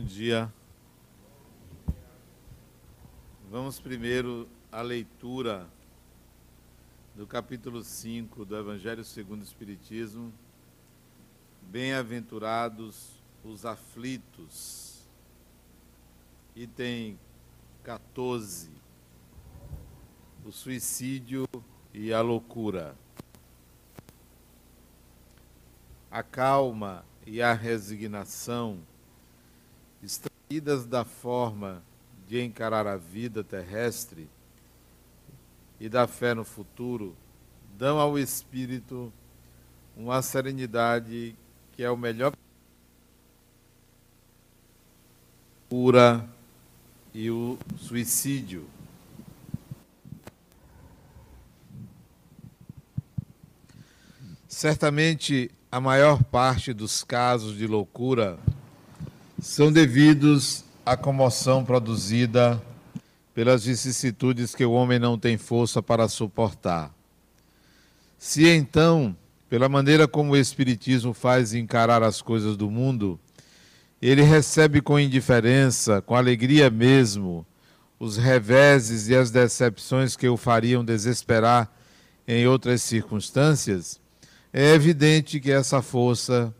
Bom dia. Vamos primeiro à leitura do capítulo 5 do Evangelho segundo o Espiritismo. Bem-aventurados os aflitos. Item 14. O suicídio e a loucura. A calma e a resignação, extraídas da forma de encarar a vida terrestre e da fé no futuro, dão ao espírito uma serenidade que é o melhor cura e o suicídio. Certamente, a maior parte dos casos de loucura são devidos à comoção produzida pelas vicissitudes que o homem não tem força para suportar. Se então, pela maneira como o Espiritismo faz encarar as coisas do mundo, ele recebe com indiferença, com alegria mesmo, os reveses e as decepções que o fariam desesperar em outras circunstâncias, é evidente que essa força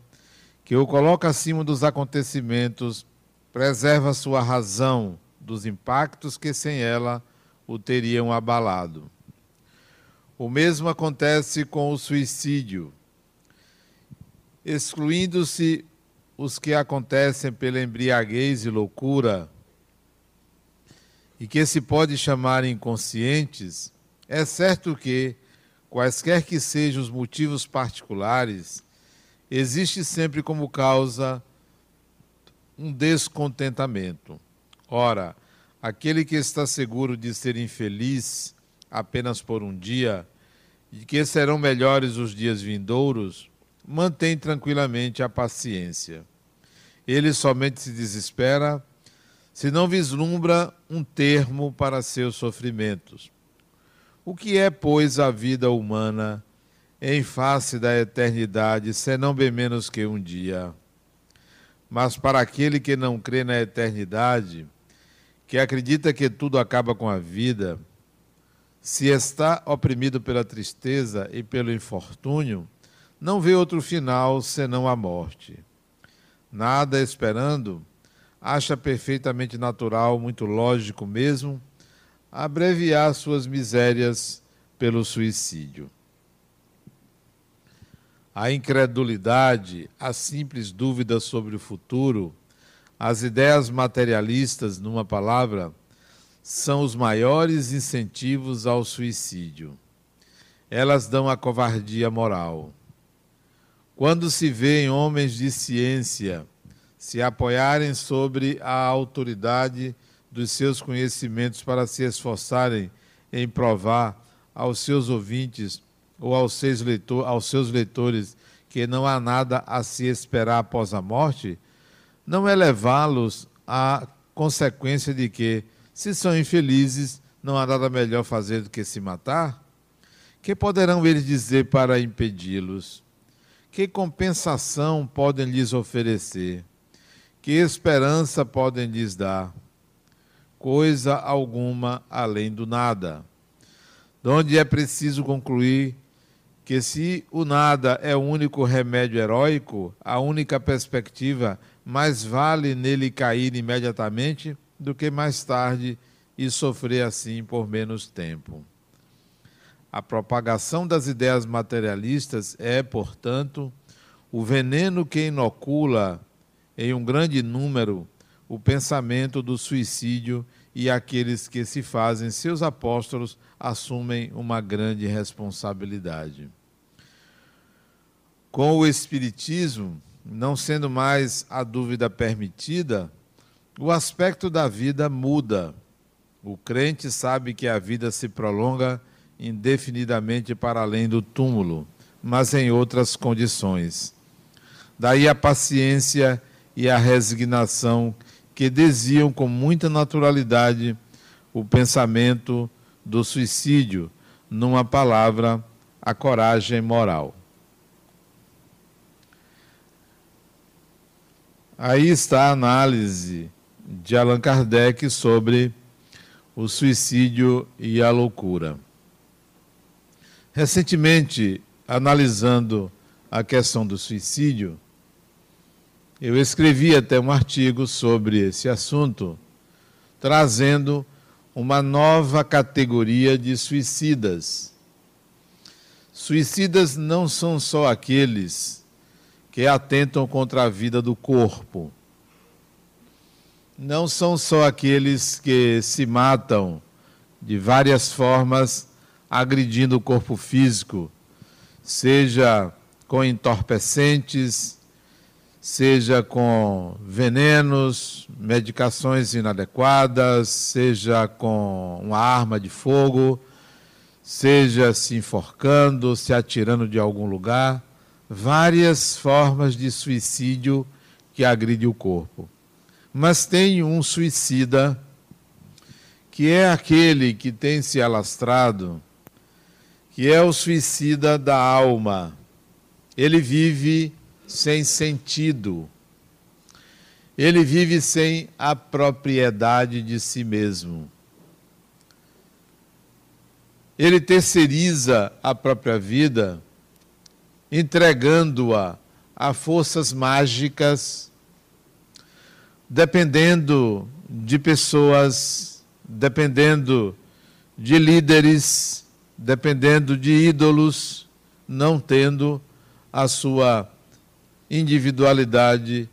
que o coloca acima dos acontecimentos preserva sua razão dos impactos que sem ela o teriam abalado. O mesmo acontece com o suicídio. Excluindo-se os que acontecem pela embriaguez e loucura, e que se pode chamar inconscientes, é certo que, quaisquer que sejam os motivos particulares, existe sempre como causa um descontentamento. Ora, aquele que está seguro de ser infeliz apenas por um dia, e que serão melhores os dias vindouros, mantém tranquilamente a paciência. Ele somente se desespera se não vislumbra um termo para seus sofrimentos. O que é, pois, a vida humana em face da eternidade, senão bem menos que um dia? Mas para aquele que não crê na eternidade, que acredita que tudo acaba com a vida, se está oprimido pela tristeza e pelo infortúnio, não vê outro final senão a morte. Nada esperando, acha perfeitamente natural, muito lógico mesmo, abreviar suas misérias pelo suicídio. A incredulidade, a simples dúvida sobre o futuro, as ideias materialistas, numa palavra, são os maiores incentivos ao suicídio. Elas dão a covardia moral. Quando se vê em homens de ciência se apoiarem sobre a autoridade dos seus conhecimentos para se esforçarem em provar aos seus ouvintes ou aos seus leitores que não há nada a se esperar após a morte, não é levá-los à consequência de que, se são infelizes, não há nada melhor fazer do que se matar? Que poderão eles dizer para impedi-los? Que compensação podem lhes oferecer? Que esperança podem lhes dar? Coisa alguma além do nada. Donde é preciso concluir que, se o nada é o único remédio heróico, a única perspectiva, mais vale nele cair imediatamente do que mais tarde e sofrer assim por menos tempo. A propagação das ideias materialistas é, portanto, o veneno que inocula em um grande número o pensamento do suicídio, e aqueles que se fazem seus apóstolos assumem uma grande responsabilidade. Com o Espiritismo, não sendo mais a dúvida permitida, o aspecto da vida muda. O crente sabe que a vida se prolonga indefinidamente para além do túmulo, mas em outras condições. Daí a paciência e a resignação que desviam com muita naturalidade o pensamento do suicídio, numa palavra, a coragem moral. Aí está a análise de Allan Kardec sobre o suicídio e a loucura. Recentemente, analisando a questão do suicídio, eu escrevi até um artigo sobre esse assunto, trazendo uma nova categoria de suicidas. Suicidas não são só aqueles que atentam contra a vida do corpo. Não são só aqueles que se matam de várias formas, agredindo o corpo físico, seja com entorpecentes, seja com venenos, medicações inadequadas, seja com uma arma de fogo, seja se enforcando, se atirando de algum lugar, várias formas de suicídio que agride o corpo. Mas tem um suicida, que é aquele que tem se alastrado, que é o suicida da alma. Ele vive sem sentido. Ele vive sem a propriedade de si mesmo. Ele terceiriza a própria vida, entregando-a a forças mágicas, dependendo de pessoas, dependendo de líderes, dependendo de ídolos, não tendo a sua individualidade,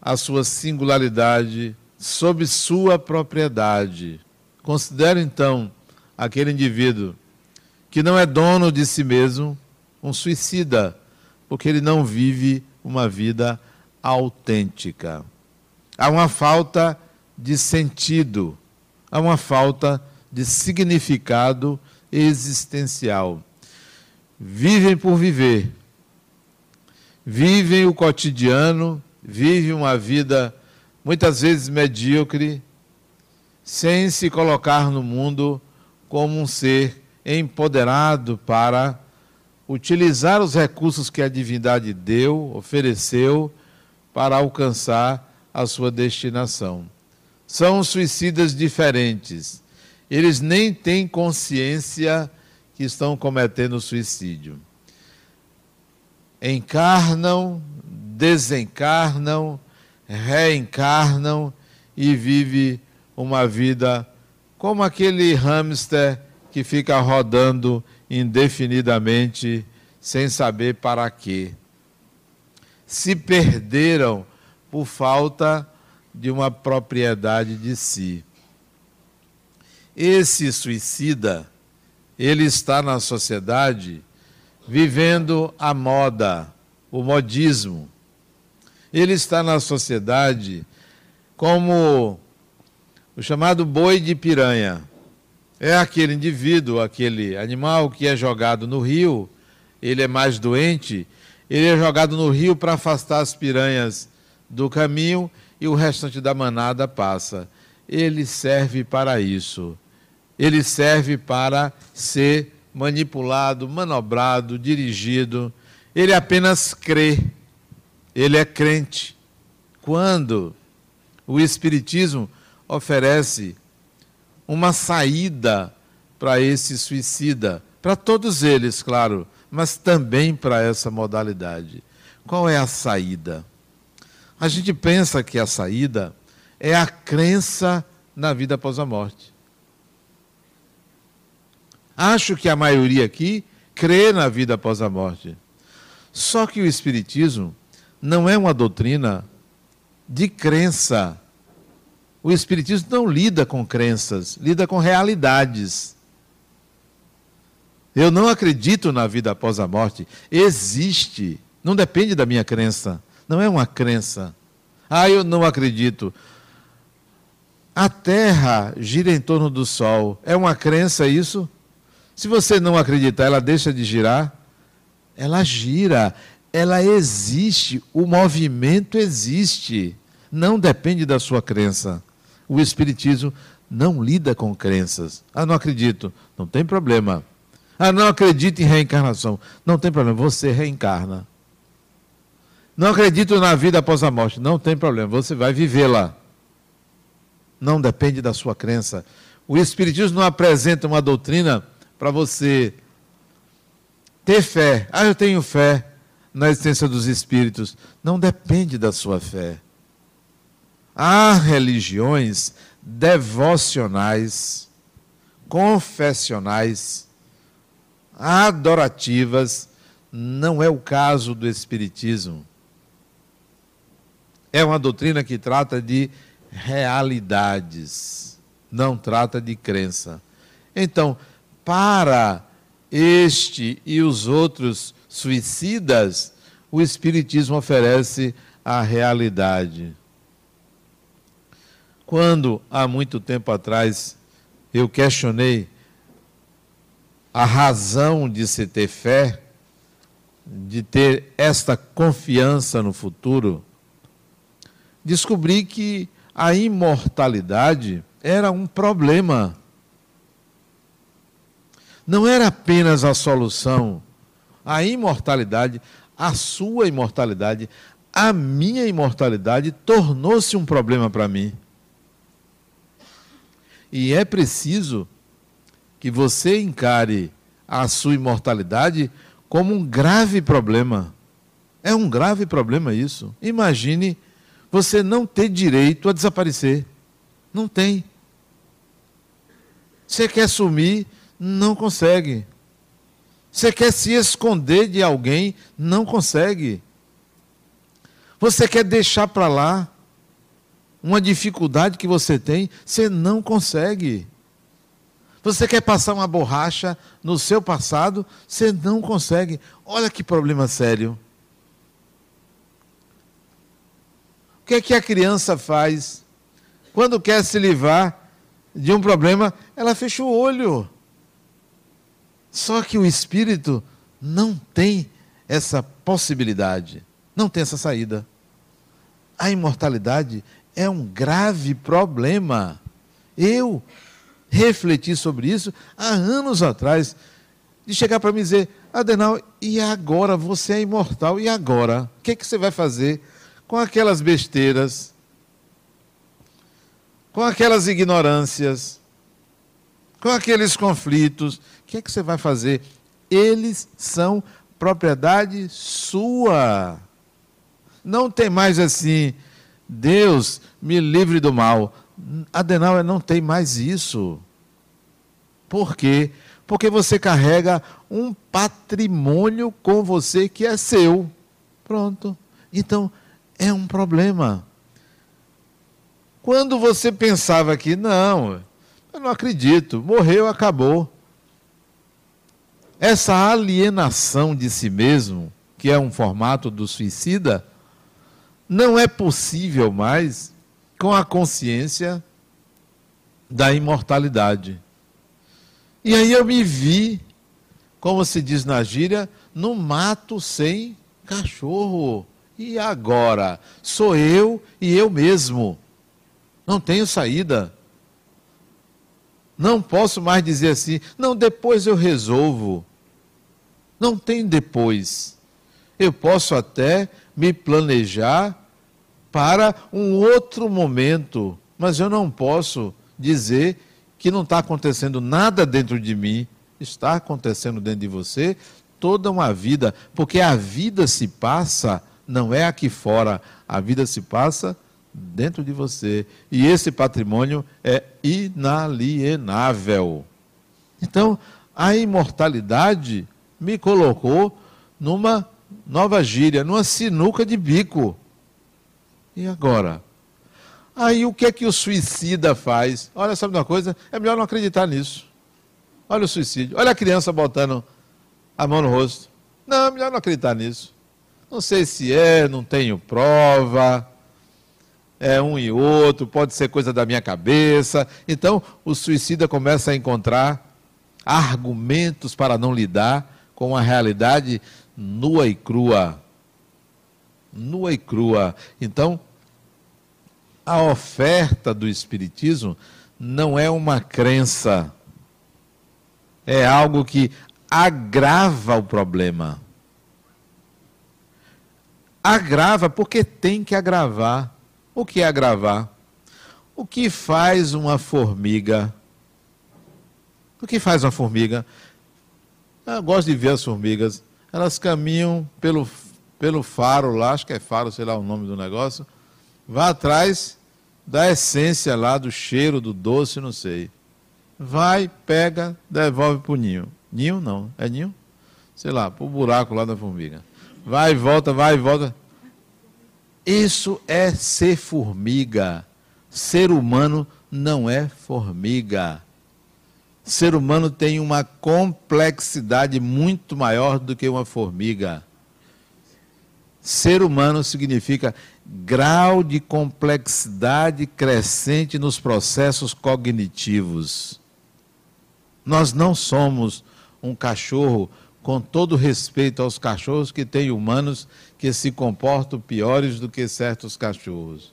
a sua singularidade, sob sua propriedade. Considere, então, aquele indivíduo que não é dono de si mesmo, um suicida, porque ele não vive uma vida autêntica. Há uma falta de sentido, há uma falta de significado existencial. Vivem por viver. Vivem o cotidiano, vivem uma vida muitas vezes medíocre, sem se colocar no mundo como um ser empoderado para utilizar os recursos que a divindade deu, ofereceu, para alcançar a sua destinação. São suicidas diferentes. Eles nem têm consciência que estão cometendo suicídio. Encarnam, desencarnam, reencarnam e vivem uma vida como aquele hamster que fica rodando indefinidamente sem saber para quê. Se perderam por falta de uma propriedade de si. Esse suicida, ele está na sociedade vivendo a moda, o modismo. Ele está na sociedade como o chamado boi de piranha. É aquele indivíduo, aquele animal que é jogado no rio, ele é mais doente, ele é jogado no rio para afastar as piranhas do caminho e o restante da manada passa. Ele serve para isso. Ele serve para ser manipulado, manobrado, dirigido. Ele apenas crê. Ele é crente. Quando o Espiritismo oferece uma saída para esse suicida, para todos eles, claro, mas também para essa modalidade. Qual é a saída? A gente pensa que a saída é a crença na vida após a morte. Acho que a maioria aqui crê na vida após a morte. Só que o Espiritismo não é uma doutrina de crença. O Espiritismo não lida com crenças, lida com realidades. Eu não acredito na vida após a morte. Existe. Não depende da minha crença. Não é uma crença. Ah, eu não acredito. A Terra gira em torno do Sol. É uma crença isso? Se você não acreditar, ela deixa de girar? Ela gira, ela existe, o movimento existe. Não depende da sua crença. O Espiritismo não lida com crenças. Ah, não acredito. Não tem problema. Ah, não acredito em reencarnação. Não tem problema, você reencarna. Não acredito na vida após a morte. Não tem problema, você vai viver lá. Não depende da sua crença. O Espiritismo não apresenta uma doutrina para você ter fé. Ah, eu tenho fé na existência dos espíritos. Não depende da sua fé. Há religiões devocionais, confessionais, adorativas. Não é o caso do Espiritismo. É uma doutrina que trata de realidades, não trata de crença. Então, para este e os outros suicidas, o Espiritismo oferece a realidade. Quando, há muito tempo atrás, eu questionei a razão de se ter fé, de ter esta confiança no futuro, descobri que a imortalidade era um problema. Não era apenas a solução. A imortalidade, a sua imortalidade, a minha imortalidade tornou-se um problema para mim. E é preciso que você encare a sua imortalidade como um grave problema. É um grave problema isso. Imagine você não ter direito a desaparecer. Não tem. Você quer sumir, não consegue. Você quer se esconder de alguém, não consegue. Você quer deixar para lá uma dificuldade que você tem, você não consegue. Você quer passar uma borracha no seu passado, você não consegue. Olha que problema sério. O que é que a criança faz? Quando quer se livrar de um problema, ela fecha o olho. Só que o espírito não tem essa possibilidade, não tem essa saída. A imortalidade é um grave problema. Eu refleti sobre isso há anos atrás, de chegar para me dizer: Adenal, e agora? Você é imortal, e agora? O que é que você vai fazer com aquelas besteiras, com aquelas ignorâncias, com aqueles conflitos? O que é que você vai fazer? Eles são propriedade sua. Não tem mais assim: Deus me livre do mal. Adenauer não tem mais isso. Por quê? Porque você carrega um patrimônio com você que é seu. Pronto. Então, é um problema. Quando você pensava que, não, eu não acredito, morreu, acabou. Essa alienação de si mesmo, que é um formato do suicida, não é possível mais com a consciência da imortalidade. E aí eu me vi, como se diz na gíria, no mato sem cachorro. E agora? Sou eu e eu mesmo. Não tenho saída. Não posso mais dizer assim: não, depois eu resolvo. Não tem depois. Eu posso até me planejar para um outro momento, mas eu não posso dizer que não está acontecendo nada dentro de mim. Está acontecendo dentro de você toda uma vida, porque a vida se passa, não é aqui fora, a vida se passa dentro de você, e esse patrimônio é inalienável. Então, a imortalidade me colocou numa nova gíria, numa sinuca de bico. E agora? Aí o que é que o suicida faz? Olha, sabe uma coisa? É melhor não acreditar nisso. Olha o suicídio. Olha a criança botando a mão no rosto. Não, é melhor não acreditar nisso. Não sei se é, não tenho prova. É um e outro, pode ser coisa da minha cabeça. Então, o suicida começa a encontrar argumentos para não lidar com a realidade nua e crua. Nua e crua. Então, a oferta do Espiritismo não é uma crença, é algo que agrava o problema. agrava porque tem que agravar. O que é agravar? O que faz uma formiga? O que faz uma formiga? Eu gosto de ver as formigas. Elas caminham pelo faro lá, acho que é faro, sei lá o nome do negócio. Vai atrás da essência lá, do cheiro, do doce, não sei. Vai, pega, devolve para o ninho. Ninho não, é ninho? Sei lá, para o buraco lá da formiga. Vai e volta, vai e volta. Isso é ser formiga. Ser humano não é formiga. Ser humano tem uma complexidade muito maior do que uma formiga. Ser humano significa grau de complexidade crescente nos processos cognitivos. Nós não somos um cachorro, com todo respeito aos cachorros, que tem humanos que se comportam piores do que certos cachorros.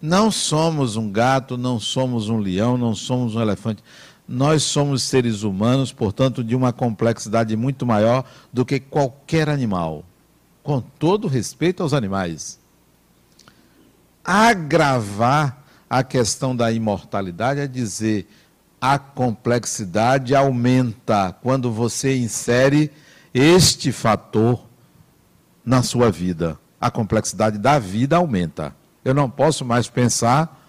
Não somos um gato, não somos um leão, não somos um elefante. Nós somos seres humanos, portanto, de uma complexidade muito maior do que qualquer animal. Com todo respeito aos animais. Agravar a questão da imortalidade é dizer: a complexidade aumenta quando você insere este fator na sua vida. A complexidade da vida aumenta. Eu não posso mais pensar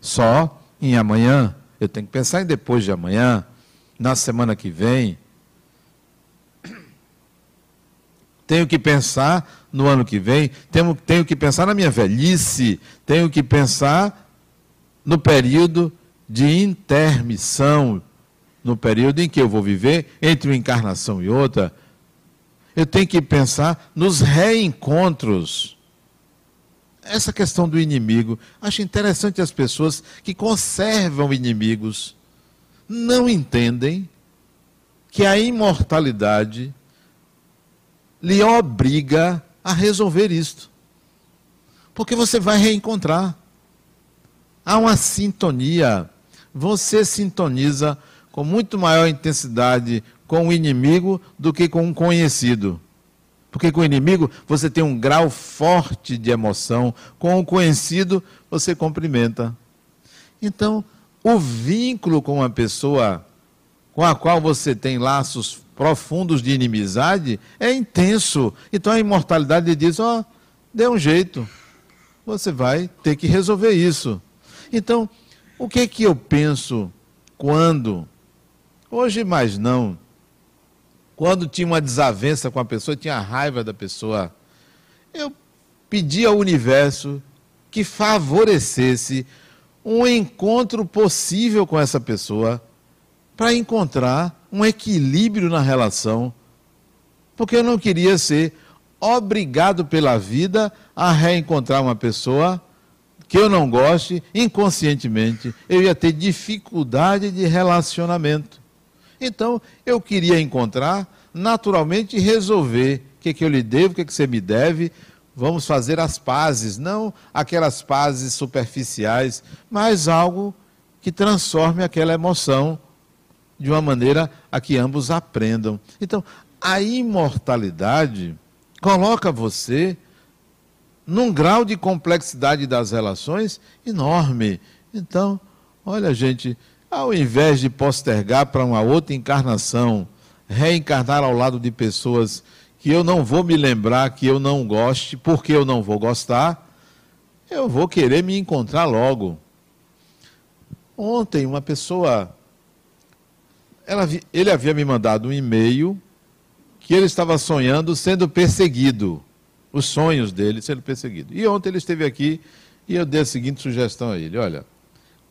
só em amanhã. Eu tenho que pensar em depois de amanhã, na semana que vem. Tenho que pensar no ano que vem, tenho que pensar na minha velhice, tenho que pensar no período de intermissão, no período em que eu vou viver, entre uma encarnação e outra. Eu tenho que pensar nos reencontros. Essa questão do inimigo, acho interessante as pessoas que conservam inimigos, não entendem que a imortalidade lhe obriga a resolver isto. Porque você vai reencontrar. Há uma sintonia. Você sintoniza com muito maior intensidade com o inimigo do que com um conhecido. Porque com o inimigo você tem um grau forte de emoção. Com o conhecido você cumprimenta. Então, o vínculo com uma pessoa com a qual você tem laços profundos de inimizade é intenso. Então a imortalidade diz: ó, dê um jeito, você vai ter que resolver isso. Então, o que é que eu penso quando, hoje mais não, quando tinha uma desavença com a pessoa, tinha raiva da pessoa, eu pedi ao universo que favorecesse um encontro possível com essa pessoa, para encontrar um equilíbrio na relação, porque eu não queria ser obrigado pela vida a reencontrar uma pessoa que eu não goste inconscientemente. Eu ia ter dificuldade de relacionamento. Então, eu queria encontrar, naturalmente, resolver o que eu lhe devo, o que você me deve. Vamos fazer as pazes, não aquelas pazes superficiais, mas algo que transforme aquela emoção de uma maneira a que ambos aprendam. Então, a imortalidade coloca você num grau de complexidade das relações enorme. Então, olha, gente, ao invés de postergar para uma outra encarnação, reencarnar ao lado de pessoas que eu não vou me lembrar, que eu não goste, porque eu não vou gostar, eu vou querer me encontrar logo. Ontem, uma pessoa... Ele havia me mandado um e-mail que ele estava sonhando sendo perseguido, os sonhos dele sendo perseguido. E ontem ele esteve aqui e eu dei a seguinte sugestão a ele: olha,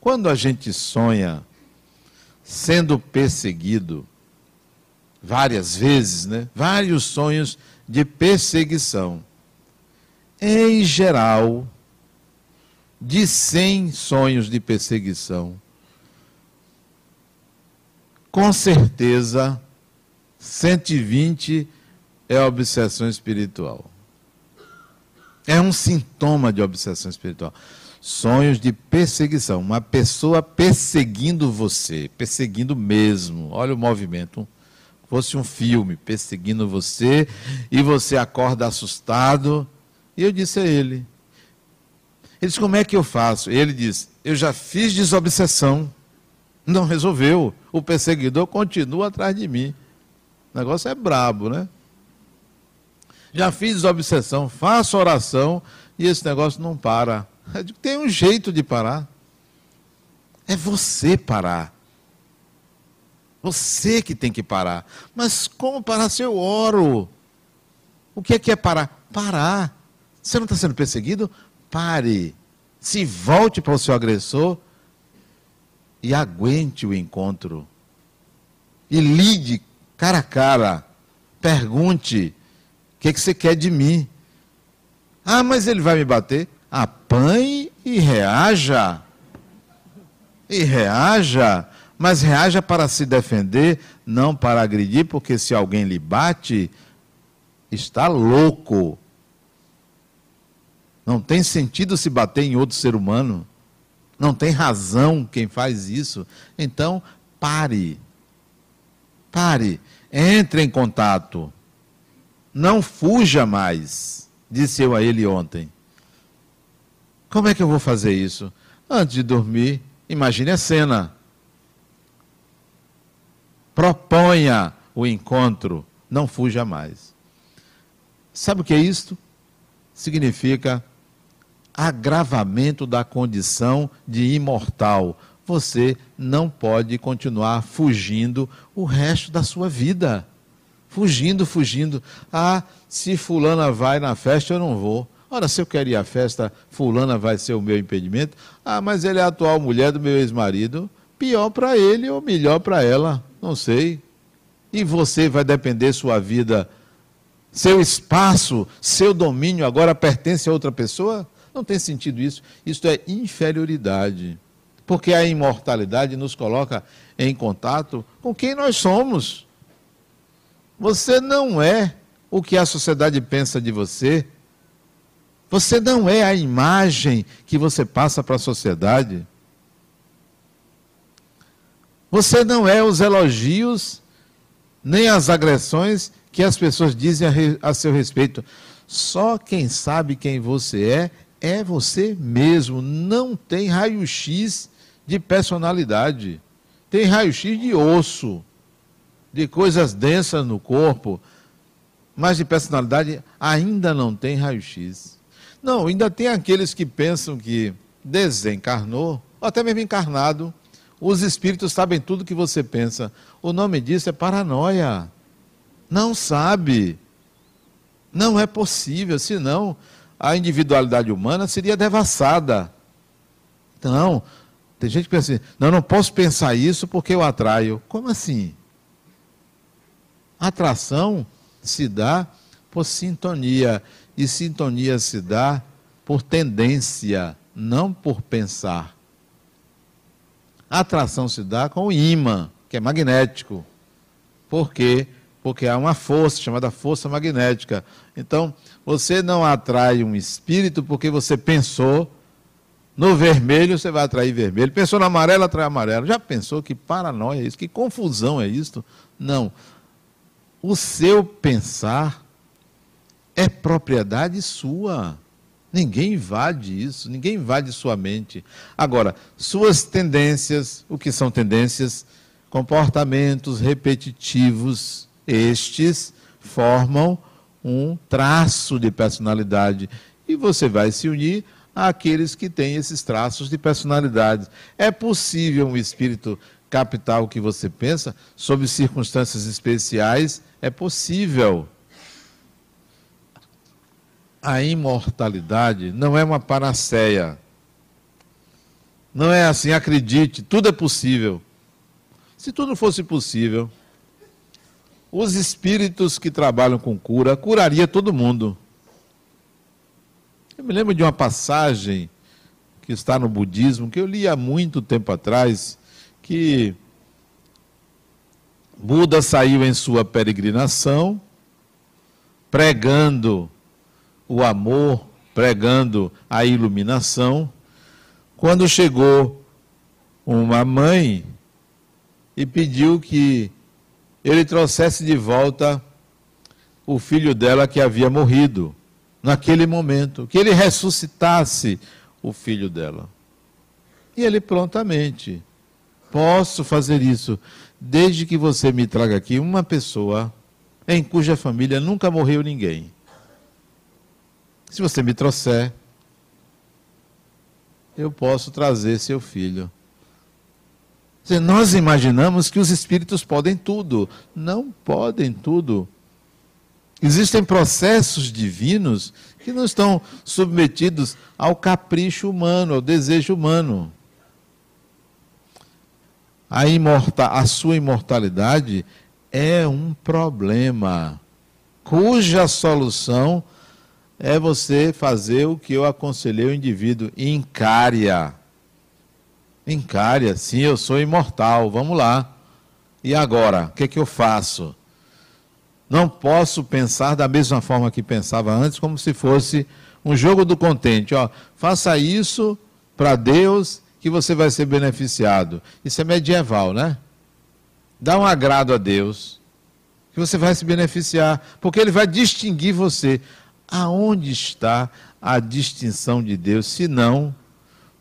quando a gente sonha sendo perseguido, várias vezes, né? Vários sonhos de perseguição. Em geral, de 100 sonhos de perseguição, com certeza, 120 é obsessão espiritual. É um sintoma de obsessão espiritual. Sonhos de perseguição. Uma pessoa perseguindo você, perseguindo mesmo. Olha o movimento. Fosse um filme perseguindo você e você acorda assustado E eu disse a ele. Ele disse, como é que eu faço? E ele disse, eu já fiz desobsessão. Não resolveu. O perseguidor continua atrás de mim. O negócio é brabo, né? Já fiz desobsessão, faço oração e esse negócio não para. Eu digo, tem um jeito de parar. É você parar. Você que tem que parar. Mas como parar se eu oro? O que é parar? Parar. Você não está sendo perseguido? Pare. Se volte para o seu agressor e aguente o encontro. E lide cara a cara. Pergunte, o que você quer de mim? Ah, mas ele vai me bater. Apanhe e reaja. E reaja. Mas reaja para se defender, não para agredir, porque se alguém lhe bate, está louco. Não tem sentido se bater em outro ser humano. Não tem razão quem faz isso. Então, pare. Pare. Entre em contato. Não fuja mais, disse eu a ele ontem. Como é que eu vou fazer isso? Antes de dormir, imagine a cena. Proponha o encontro. Não fuja mais. Sabe o que é isto? Significa agravamento da condição de imortal. Você não pode continuar fugindo o resto da sua vida. Fugindo. Ah, se fulana vai na festa, eu não vou. Ora, se eu quero ir à festa, fulana vai ser o meu impedimento. Ah, mas ele é a atual mulher do meu ex-marido. Pior para ele ou melhor para ela, não sei. E você vai depender sua vida. Seu espaço, seu domínio agora pertence a outra pessoa? Não tem sentido isso. Isto é inferioridade. Porque a imortalidade nos coloca em contato com quem nós somos. Você não é o que a sociedade pensa de você. Você não é a imagem que você passa para a sociedade. Você não é os elogios, nem as agressões que as pessoas dizem a seu respeito. Só quem sabe quem você é você mesmo. Não tem raio-x de personalidade. Tem raio-x de osso, de coisas densas no corpo, mas de personalidade ainda não tem raio-x. Não, ainda tem aqueles que pensam que desencarnou, ou até mesmo encarnado, os espíritos sabem tudo que você pensa. O nome disso é paranoia. Não sabe. Não é possível, senão a individualidade humana seria devassada. Então, tem gente que pensa assim, não posso pensar isso porque eu atraio. Como assim? Atração se dá por sintonia, e sintonia se dá por tendência, não por pensar. Atração se dá com o ímã, que é magnético. Por quê? Porque há uma força, chamada força magnética. Então, você não atrai um espírito porque você pensou no vermelho, você vai atrair vermelho. Pensou no amarelo, atrai amarelo. Já pensou que paranoia é isso? Que confusão é isto? Não. O seu pensar é propriedade sua. Ninguém invade isso, ninguém invade sua mente. Agora, suas tendências, o que são tendências? Comportamentos repetitivos, estes formam um traço de personalidade. E você vai se unir àqueles que têm esses traços de personalidade. É possível um espírito captar o que você pensa, sob circunstâncias especiais? É possível. A imortalidade não é uma panaceia. Não é assim, acredite, tudo é possível. Se tudo fosse possível, os espíritos que trabalham com cura, curaria todo mundo. Eu me lembro de uma passagem que está no budismo, que eu li há muito tempo atrás, que Buda saiu em sua peregrinação, pregando o amor, pregando a iluminação, quando chegou uma mãe e pediu que ele trouxesse de volta o filho dela que havia morrido. naquele momento, que ele ressuscitasse o filho dela. E ele prontamente, posso fazer isso, desde que você me traga aqui uma pessoa em cuja família nunca morreu ninguém. Se você me trouxer, eu posso trazer seu filho. Nós imaginamos que os espíritos podem tudo. Não podem tudo. Existem processos divinos que não estão submetidos ao capricho humano, ao desejo humano. A sua imortalidade é um problema, cuja solução é você fazer o que eu aconselhei ao indivíduo, encare-a. Encare, sim, eu sou imortal, vamos lá. E agora, o que é que eu faço? Não posso pensar da mesma forma que pensava antes, como se fosse um jogo do contente. Ó, faça isso para Deus que você vai ser beneficiado. Isso é medieval, né? Dá um agrado a Deus que você vai se beneficiar, porque ele vai distinguir você. Aonde está a distinção de Deus, se não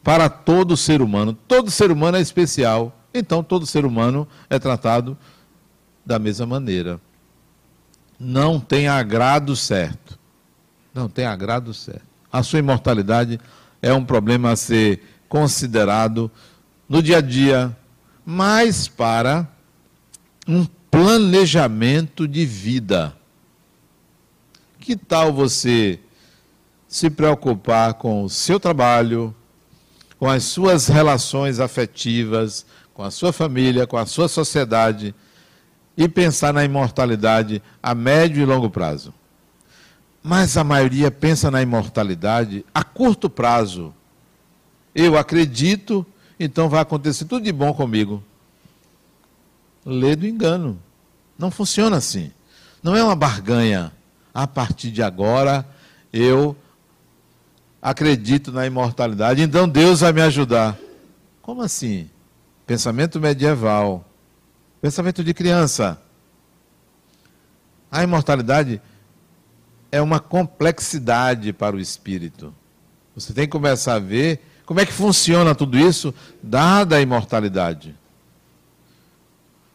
para todo ser humano? Todo ser humano é especial, então todo ser humano é tratado da mesma maneira. Não tem agrado certo. Não tem agrado certo. A sua imortalidade é um problema a ser considerado no dia a dia, mas para um planejamento de vida. Que tal você se preocupar com o seu trabalho, com as suas relações afetivas, com a sua família, com a sua sociedade, e pensar na imortalidade a médio e longo prazo? Mas a maioria pensa na imortalidade a curto prazo. Eu acredito, então vai acontecer tudo de bom comigo. Lê do engano. Não funciona assim. Não é uma barganha. A partir de agora, eu acredito na imortalidade, então Deus vai me ajudar. Como assim? Pensamento medieval, pensamento de criança. A imortalidade é uma complexidade para o espírito. Você tem que começar a ver como é que funciona tudo isso, dada a imortalidade.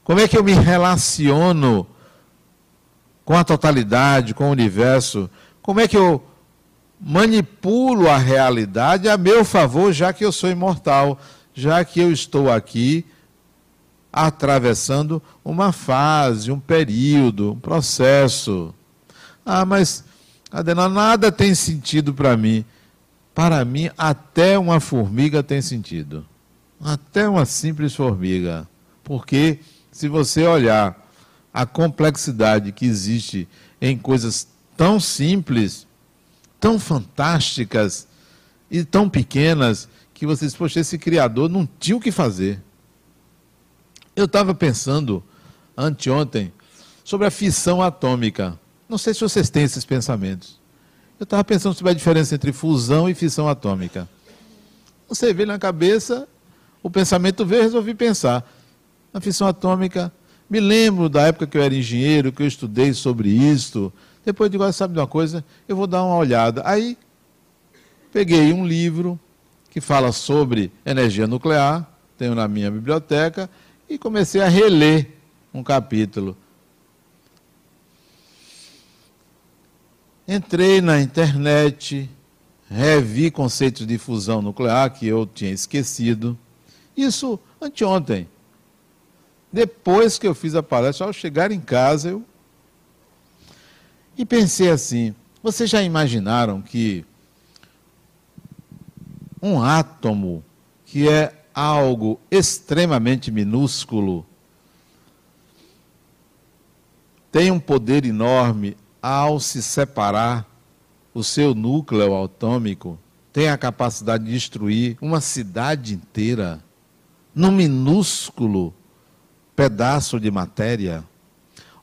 Como é que eu me relaciono com a totalidade, com o universo? Como é que eu manipulo a realidade a meu favor, já que eu sou imortal, já que eu estou aqui atravessando uma fase, um período, um processo? Ah, mas, Adenal, nada tem sentido para mim. Para mim, até uma formiga tem sentido. Até uma simples formiga. Porque, se você olhar a complexidade que existe em coisas tão simples, tão fantásticas e tão pequenas, que você diz, poxa, esse Criador não tinha o que fazer. Eu estava pensando, anteontem, sobre a fissão atômica. Não sei se vocês têm esses pensamentos. Eu estava pensando sobre a diferença entre fusão e fissão atômica. Você veio na cabeça, o pensamento veio, eu resolvi pensar. A fissão atômica, me lembro da época que eu era engenheiro, que eu estudei sobre isto. Depois eu digo, sabe de uma coisa? Eu vou dar uma olhada. Aí, peguei um livro que fala sobre energia nuclear, tenho na minha biblioteca, e comecei a reler um capítulo. Entrei na internet, revi conceitos de fusão nuclear que eu tinha esquecido. Isso anteontem. Depois que eu fiz a palestra, ao chegar em casa, E pensei assim, vocês já imaginaram que um átomo, que é algo extremamente minúsculo, tem um poder enorme ao se separar o seu núcleo atômico, tem a capacidade de destruir uma cidade inteira, num minúsculo pedaço de matéria?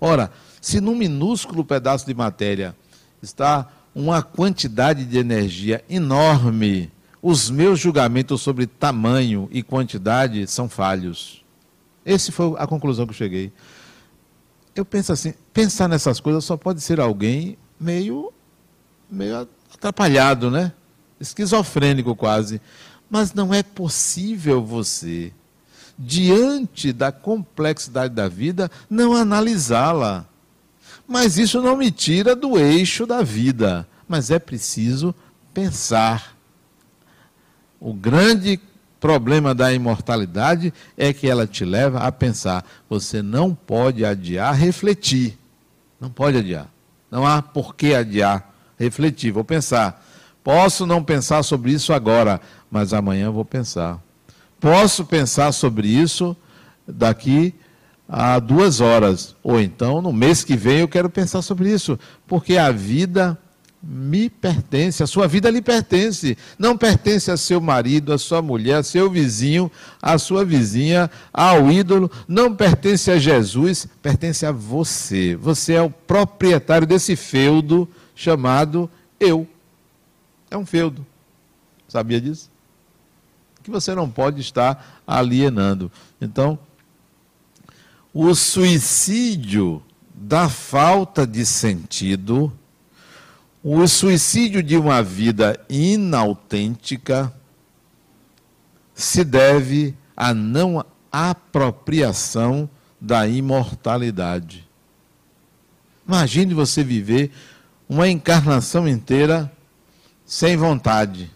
Ora, se num minúsculo pedaço de matéria está uma quantidade de energia enorme, os meus julgamentos sobre tamanho e quantidade são falhos. Essa foi a conclusão que eu cheguei. Eu penso assim, pensar nessas coisas só pode ser alguém meio meio atrapalhado, né? Esquizofrênico quase. Mas não é possível você, diante da complexidade da vida, não analisá-la. Mas isso não me tira do eixo da vida. Mas é preciso pensar. O grande problema da imortalidade é que ela te leva a pensar. Você não pode adiar refletir. Não pode adiar. Não há por que adiar refletir. Vou pensar. Posso não pensar sobre isso agora, mas amanhã vou pensar. Posso pensar sobre isso daqui a 2 horas, ou então no mês que vem eu quero pensar sobre isso, porque a vida me pertence, a sua vida lhe pertence, não pertence a seu marido, a sua mulher, a seu vizinho, a sua vizinha, ao ídolo, não pertence a Jesus, pertence a você. Você é o proprietário desse feudo chamado eu. É um feudo. Sabia disso? Que você não pode estar alienando. Então, o suicídio da falta de sentido, o suicídio de uma vida inautêntica, se deve à não apropriação da imortalidade. Imagine você viver uma encarnação inteira sem vontade.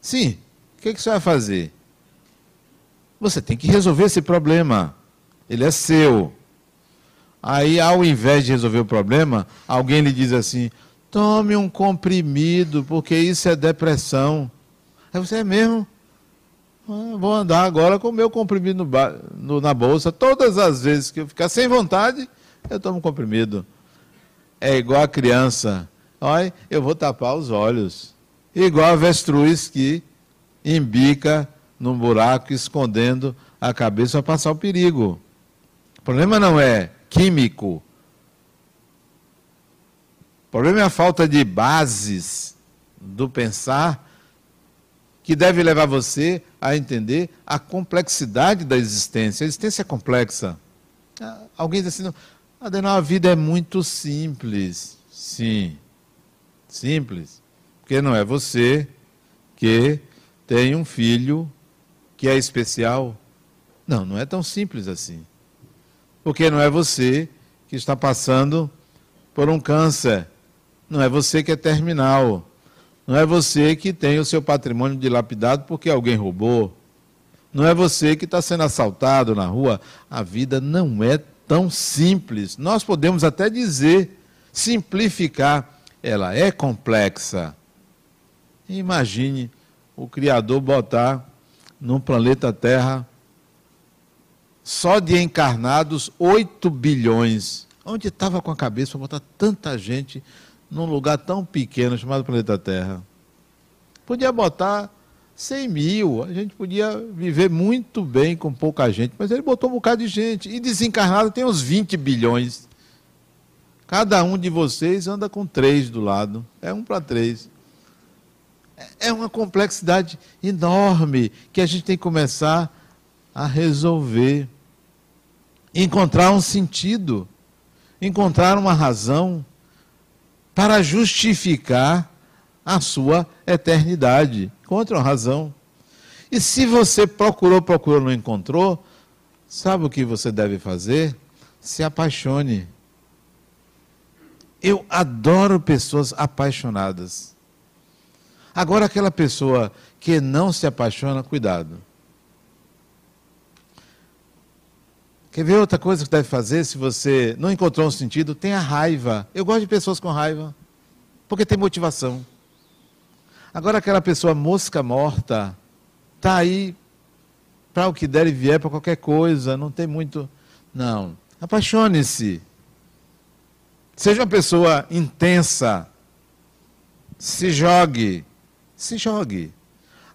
Sim, o que você vai fazer? Você tem que resolver esse problema. Ele é seu. Aí, ao invés de resolver o problema, alguém lhe diz assim: tome um comprimido, porque isso é depressão. Aí você: é mesmo? Ah, vou andar agora com o meu comprimido na bolsa. Todas as vezes que eu ficar sem vontade, eu tomo um comprimido. É igual a criança. Olha, eu vou tapar os olhos. Igual a avestruz que embica num buraco, escondendo a cabeça para passar o perigo. O problema não é químico. O problema é a falta de bases do pensar, que deve levar você a entender a complexidade da existência. A existência é complexa. Alguém diz assim: Adenal, a vida é muito simples. Sim, simples. Porque não é você que tem um filho que é especial. Não, não é tão simples assim. Porque não é você que está passando por um câncer. Não é você que é terminal. Não é você que tem o seu patrimônio dilapidado porque alguém roubou. Não é você que está sendo assaltado na rua. A vida não é tão simples. Nós podemos até dizer, simplificar. Ela é complexa. Imagine o Criador botar no planeta Terra, só de encarnados, 8 bilhões. Onde estava com a cabeça para botar tanta gente num lugar tão pequeno chamado planeta Terra? Podia botar 100 mil, a gente podia viver muito bem com pouca gente, mas ele botou um bocado de gente. E desencarnado tem uns 20 bilhões. Cada um de vocês anda com 3 do lado, é 1 para 3. É uma complexidade enorme que a gente tem que começar a resolver. Encontrar um sentido, encontrar uma razão para justificar a sua eternidade. Encontre uma razão. E se você procurou, não encontrou, sabe o que você deve fazer? Se apaixone. Eu adoro pessoas apaixonadas. Agora, aquela pessoa que não se apaixona, cuidado. Quer ver outra coisa que deve fazer se você não encontrou um sentido? Tenha raiva. Eu gosto de pessoas com raiva, porque tem motivação. Agora, aquela pessoa mosca morta, está aí para o que der e vier, para qualquer coisa, não tem muito... Não. Apaixone-se. Seja uma pessoa intensa. Se jogue. Se jogue.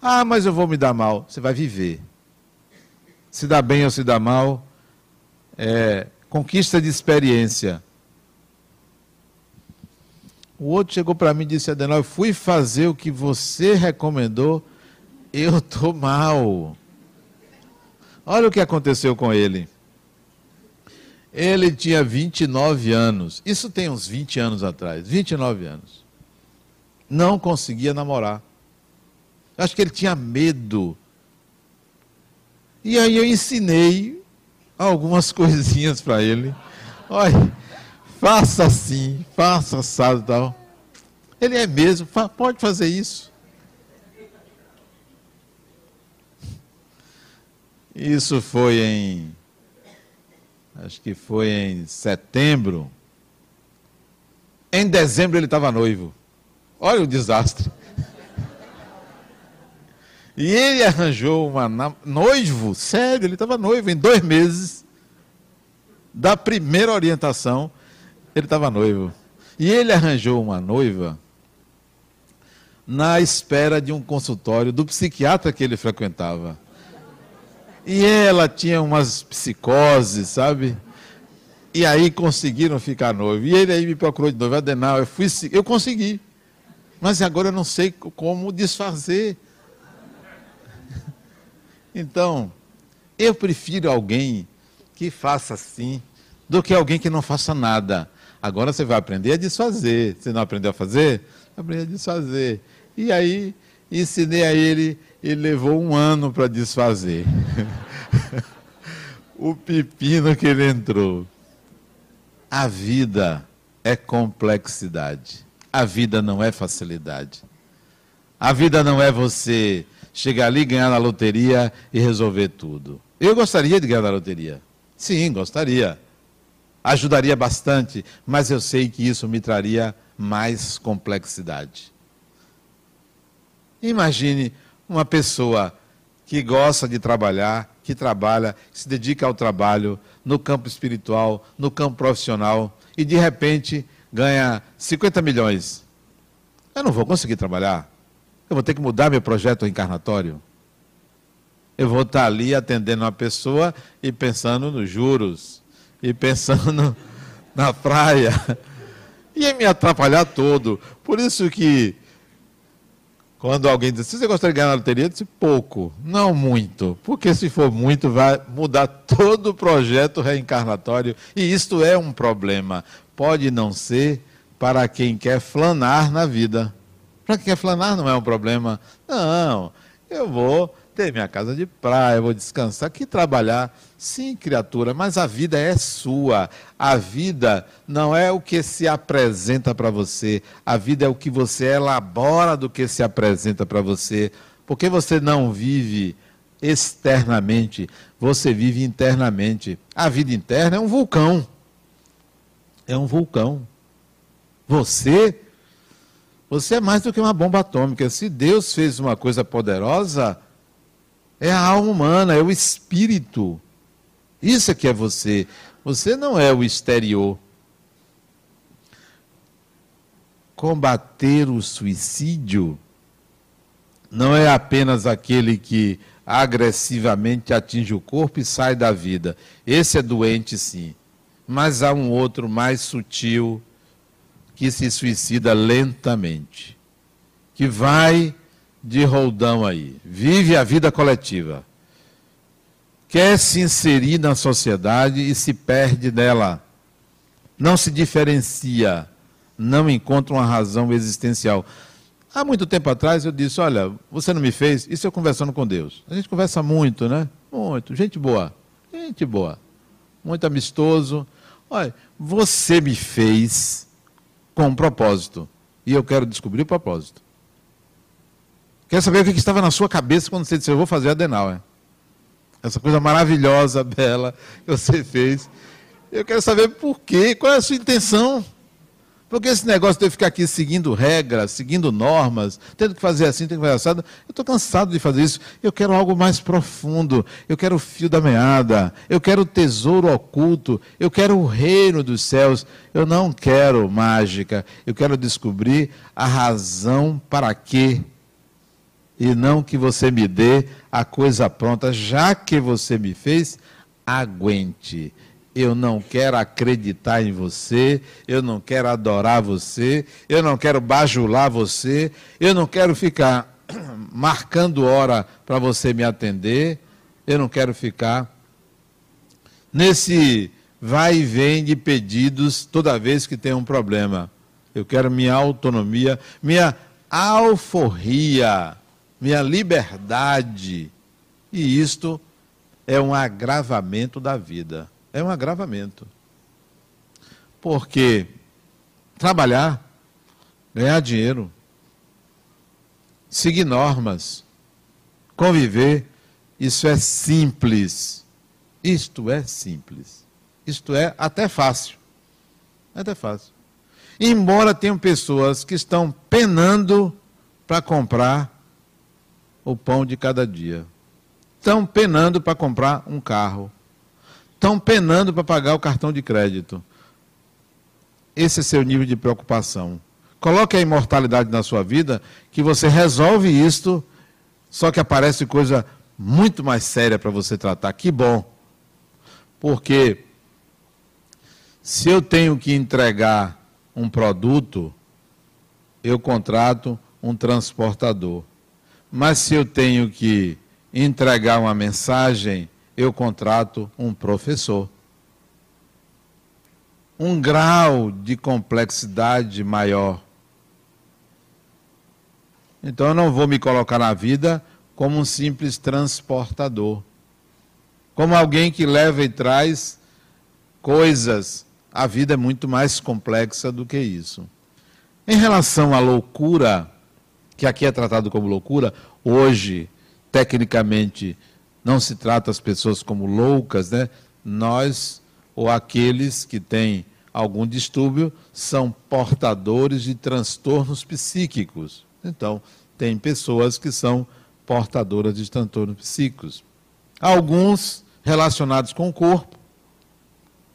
Ah, mas eu vou me dar mal. Você vai viver. Se dá bem ou se dá mal, é conquista de experiência. O outro chegou para mim e disse: Adenal, eu fui fazer o que você recomendou, eu estou mal. Olha o que aconteceu com ele. Ele tinha 29 anos. Isso tem uns 20 anos atrás, 29 anos. não conseguia namorar. Acho que ele tinha medo. E aí eu ensinei algumas coisinhas para ele. Olha, faça assim, faça assado e tal. Ele é mesmo, pode fazer isso. Isso foi em, acho que foi em setembro. Em dezembro ele estava noivo. Olha o desastre. E ele arranjou uma noivo, sério, ele estava noivo, em 2 meses, da primeira orientação, ele estava noivo. E ele arranjou uma noiva na espera de um consultório do psiquiatra que ele frequentava. E ela tinha umas psicoses, sabe? E aí conseguiram ficar noivo. E ele aí me procurou de noivo, Adenal, eu consegui, mas agora eu não sei como desfazer. Então, eu prefiro alguém que faça assim, do que alguém que não faça nada. Agora você vai aprender a desfazer. Você não aprendeu a fazer? Aprender a desfazer. E aí, ensinei a ele, e levou 1 ano para desfazer. O pepino que ele entrou. A vida é complexidade. A vida não é facilidade. A vida não é você chegar ali, ganhar na loteria e resolver tudo. Eu gostaria de ganhar na loteria. Sim, gostaria. Ajudaria bastante, mas eu sei que isso me traria mais complexidade. Imagine uma pessoa que gosta de trabalhar, que trabalha, que se dedica ao trabalho, no campo espiritual, no campo profissional, e de repente ganha 50 milhões. Eu não vou conseguir trabalhar. Eu vou ter que mudar meu projeto encarnatório. Eu vou estar ali atendendo uma pessoa e pensando nos juros, e pensando na praia. Ia me atrapalhar todo. Por isso que, quando alguém diz, se você gostaria de ganhar na loteria, eu disse, pouco, não muito. Porque se for muito, vai mudar todo o projeto reencarnatório. E isto é um problema. Pode não ser para quem quer flanar na vida. Para quem quer flanar não é um problema. Não, eu vou ter minha casa de praia, eu vou descansar, que trabalhar. Sim, criatura, mas a vida é sua. A vida não é o que se apresenta para você. A vida é o que você elabora do que se apresenta para você. Porque você não vive externamente, você vive internamente. A vida interna é um vulcão. É um vulcão. Você é mais do que uma bomba atômica. Se Deus fez uma coisa poderosa, é a alma humana, é o espírito. Isso é que é você. Você não é o exterior. Combater o suicídio não é apenas aquele que agressivamente atinge o corpo e sai da vida. Esse é doente, sim. Mas há um outro mais sutil, que se suicida lentamente, que vai de roldão aí, vive a vida coletiva, quer se inserir na sociedade e se perde nela, não se diferencia, não encontra uma razão existencial. Há muito tempo atrás eu disse, olha, você não me fez, isso eu conversando com Deus. A gente conversa muito, né? Muito, gente boa, muito amistoso. Olha, você me fez com um propósito, e eu quero descobrir o propósito. Quero saber o que estava na sua cabeça quando você disse, eu vou fazer Adenauer. Essa coisa maravilhosa, bela, que você fez. Eu quero saber por quê, qual é a sua intenção. Porque esse negócio de eu ficar aqui seguindo regras, seguindo normas, tendo que fazer assim, tendo que fazer assado, eu estou cansado de fazer isso. Eu quero algo mais profundo, eu quero o fio da meada, eu quero o tesouro oculto, eu quero o reino dos céus, eu não quero mágica, eu quero descobrir a razão para quê. E não que você me dê a coisa pronta, já que você me fez, aguente. Eu não quero acreditar em você, eu não quero adorar você, eu não quero bajular você, eu não quero ficar marcando hora para você me atender, eu não quero ficar nesse vai e vem de pedidos toda vez que tem um problema. Eu quero minha autonomia, minha alforria, minha liberdade. E isto é um agravamento da vida. É um agravamento. Porque trabalhar, ganhar dinheiro, seguir normas, conviver, isso é simples. Isto é simples. Isto é até fácil. Até fácil. Embora tenham pessoas que estão penando para comprar o pão de cada dia. Estão penando para comprar um carro. Estão penando para pagar o cartão de crédito. Esse é seu nível de preocupação. Coloque a imortalidade na sua vida, que você resolve isto, só que aparece coisa muito mais séria para você tratar. Que bom! Porque se eu tenho que entregar um produto, eu contrato um transportador. Mas se eu tenho que entregar uma mensagem, eu contrato um professor. Um grau de complexidade maior. Então eu não vou me colocar na vida como um simples transportador, como alguém que leva e traz coisas. A vida é muito mais complexa do que isso. Em relação à loucura, que aqui é tratado como loucura, hoje, tecnicamente, não se trata as pessoas como loucas, né? Nós, ou aqueles que têm algum distúrbio, são portadores de transtornos psíquicos. Então, tem pessoas que são portadoras de transtornos psíquicos. Alguns relacionados com o corpo,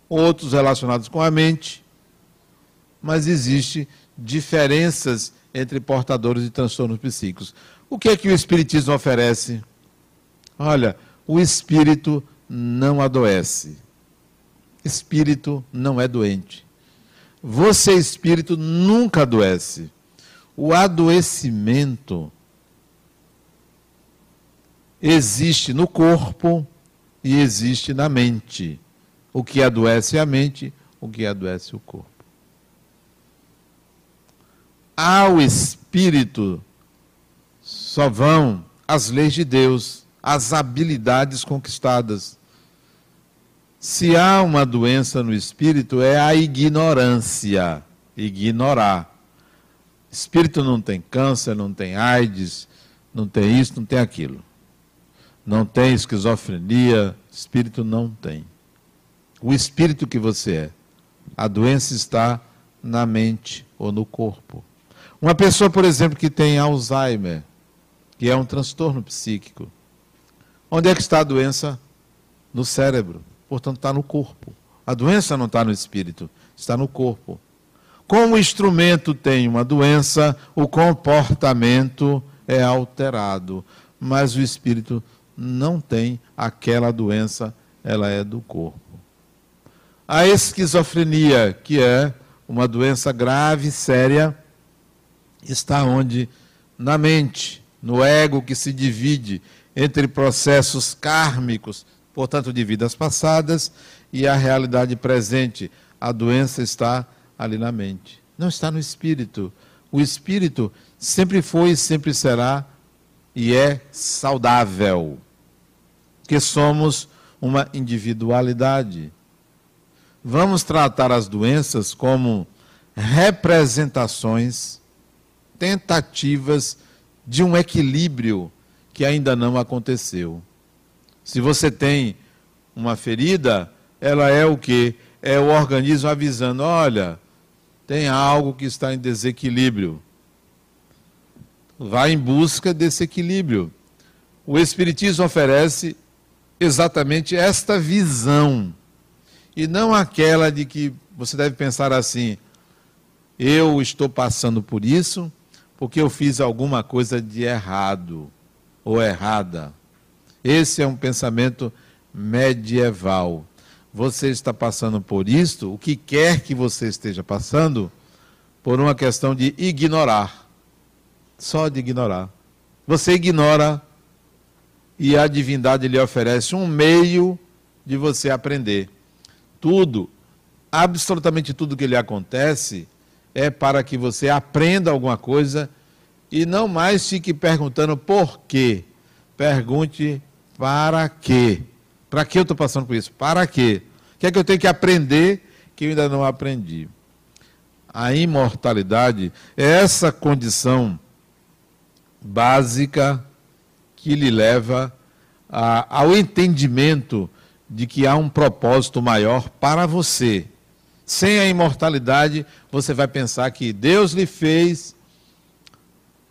outros relacionados com a mente, mas existem diferenças entre portadores de transtornos psíquicos. O que é que o Espiritismo oferece? Olha, o espírito não adoece. Espírito não é doente. Você, espírito, nunca adoece. O adoecimento existe no corpo e existe na mente. O que adoece a mente, o que adoece o corpo. Ao espírito só vão as leis de Deus, as habilidades conquistadas. Se há uma doença no espírito, é a ignorância, ignorar. Espírito não tem câncer, não tem AIDS, não tem isso, não tem aquilo. Não tem esquizofrenia, espírito não tem. O espírito que você é. A doença está na mente ou no corpo. Uma pessoa, por exemplo, que tem Alzheimer, que é um transtorno psíquico. Onde é que está a doença? No cérebro. Portanto, está no corpo. A doença não está no espírito, está no corpo. Como o instrumento tem uma doença, o comportamento é alterado. Mas o espírito não tem aquela doença, ela é do corpo. A esquizofrenia, que é uma doença grave, séria, está onde? Na mente, no ego que se divide entre processos kármicos, portanto de vidas passadas, e a realidade presente. A doença está ali na mente, não está no espírito. O espírito sempre foi, sempre será e é saudável, porque somos uma individualidade. Vamos tratar as doenças como representações, tentativas de um equilíbrio que ainda não aconteceu. Se você tem uma ferida, ela é o quê? É o organismo avisando, olha, tem algo que está em desequilíbrio. Vai em busca desse equilíbrio. O Espiritismo oferece exatamente esta visão. E não aquela de que você deve pensar assim, eu estou passando por isso porque eu fiz alguma coisa de errado ou errada. Esse é um pensamento medieval. Você está passando por isto, o que quer que você esteja passando, por uma questão de ignorar. Só de ignorar. Você ignora e a divindade lhe oferece um meio de você aprender. Tudo, absolutamente tudo que lhe acontece, é para que você aprenda alguma coisa E não mais fique perguntando por quê. Pergunte para quê. Para que eu estou passando por isso? Para quê? O que é que eu tenho que aprender que eu ainda não aprendi? A imortalidade é essa condição básica que lhe leva ao entendimento de que há um propósito maior para você. Sem a imortalidade, você vai pensar que Deus lhe fez,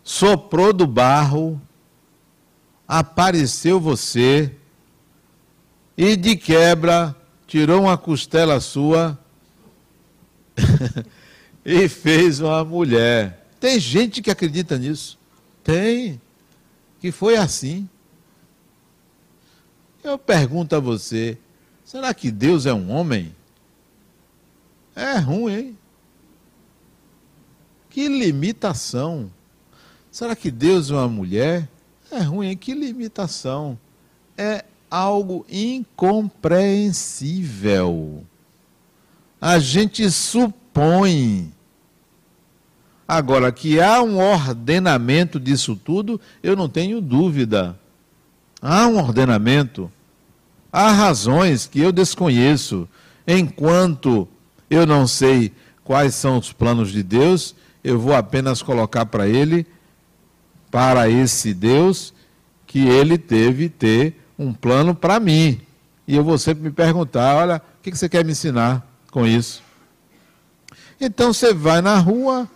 soprou do barro, apareceu você e de quebra tirou uma costela sua e fez uma mulher. Tem gente que acredita nisso. Tem. Que foi assim. Eu pergunto a você, será que Deus é um homem? É ruim, hein? Que limitação. Será que Deus é uma mulher? É ruim, hein? Que limitação. É algo incompreensível. A gente supõe. Agora, que há um ordenamento disso tudo, eu não tenho dúvida. Há um ordenamento. Há razões que eu desconheço. Enquanto eu não sei quais são os planos de Deus, eu vou apenas colocar para ele, para esse Deus, que ele teve ter um plano para mim. E eu vou sempre me perguntar, olha, o que você quer me ensinar com isso? Então você vai na rua,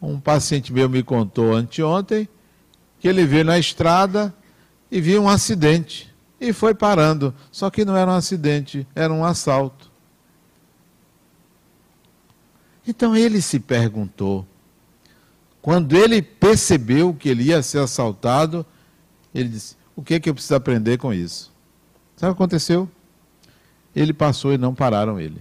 um paciente meu me contou anteontem, que ele veio na estrada e viu um acidente. E foi parando. Só que não era um acidente, era um assalto. Então ele se perguntou. Quando ele percebeu que ele ia ser assaltado, ele disse, o que é que eu preciso aprender com isso? Sabe o que aconteceu? Ele passou e não pararam ele.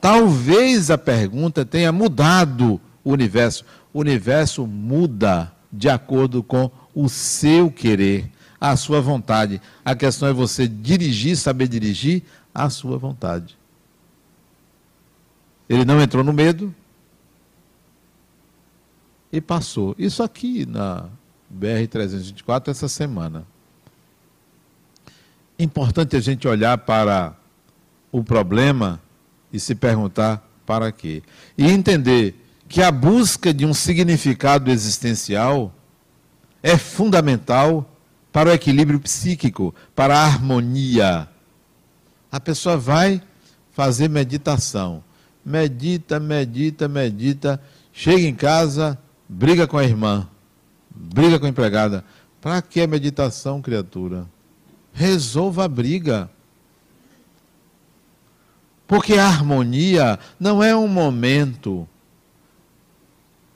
Talvez a pergunta tenha mudado o universo. O universo muda de acordo com o seu querer, a sua vontade. A questão é você dirigir, saber dirigir a sua vontade. Ele não entrou no medo e passou. Isso aqui na BR-324 essa semana. Importante a gente olhar para o problema e se perguntar para quê. E entender que a busca de um significado existencial é fundamental para o equilíbrio psíquico, para a harmonia. A pessoa vai fazer meditação. Medita, medita, medita. Chega em casa, briga com a irmã, briga com a empregada. Para que meditação, criatura? Resolva a briga. Porque a harmonia não é um momento.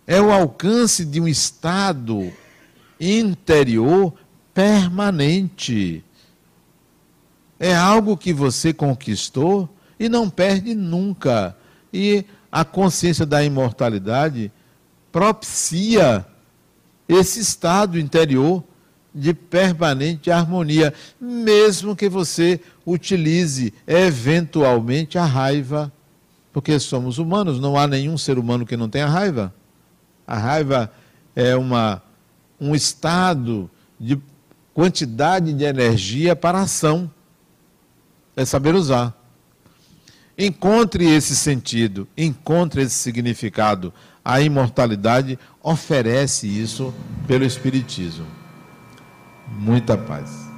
É o alcance de um estado interior permanente. É algo que você conquistou e não perde nunca. E a consciência da imortalidade propicia esse estado interior de permanente harmonia, mesmo que você utilize eventualmente a raiva, porque somos humanos, não há nenhum ser humano que não tenha raiva. A raiva é um estado de quantidade de energia para ação. É saber usar. Encontre esse sentido, encontre esse significado. A imortalidade oferece isso pelo Espiritismo. Muita paz.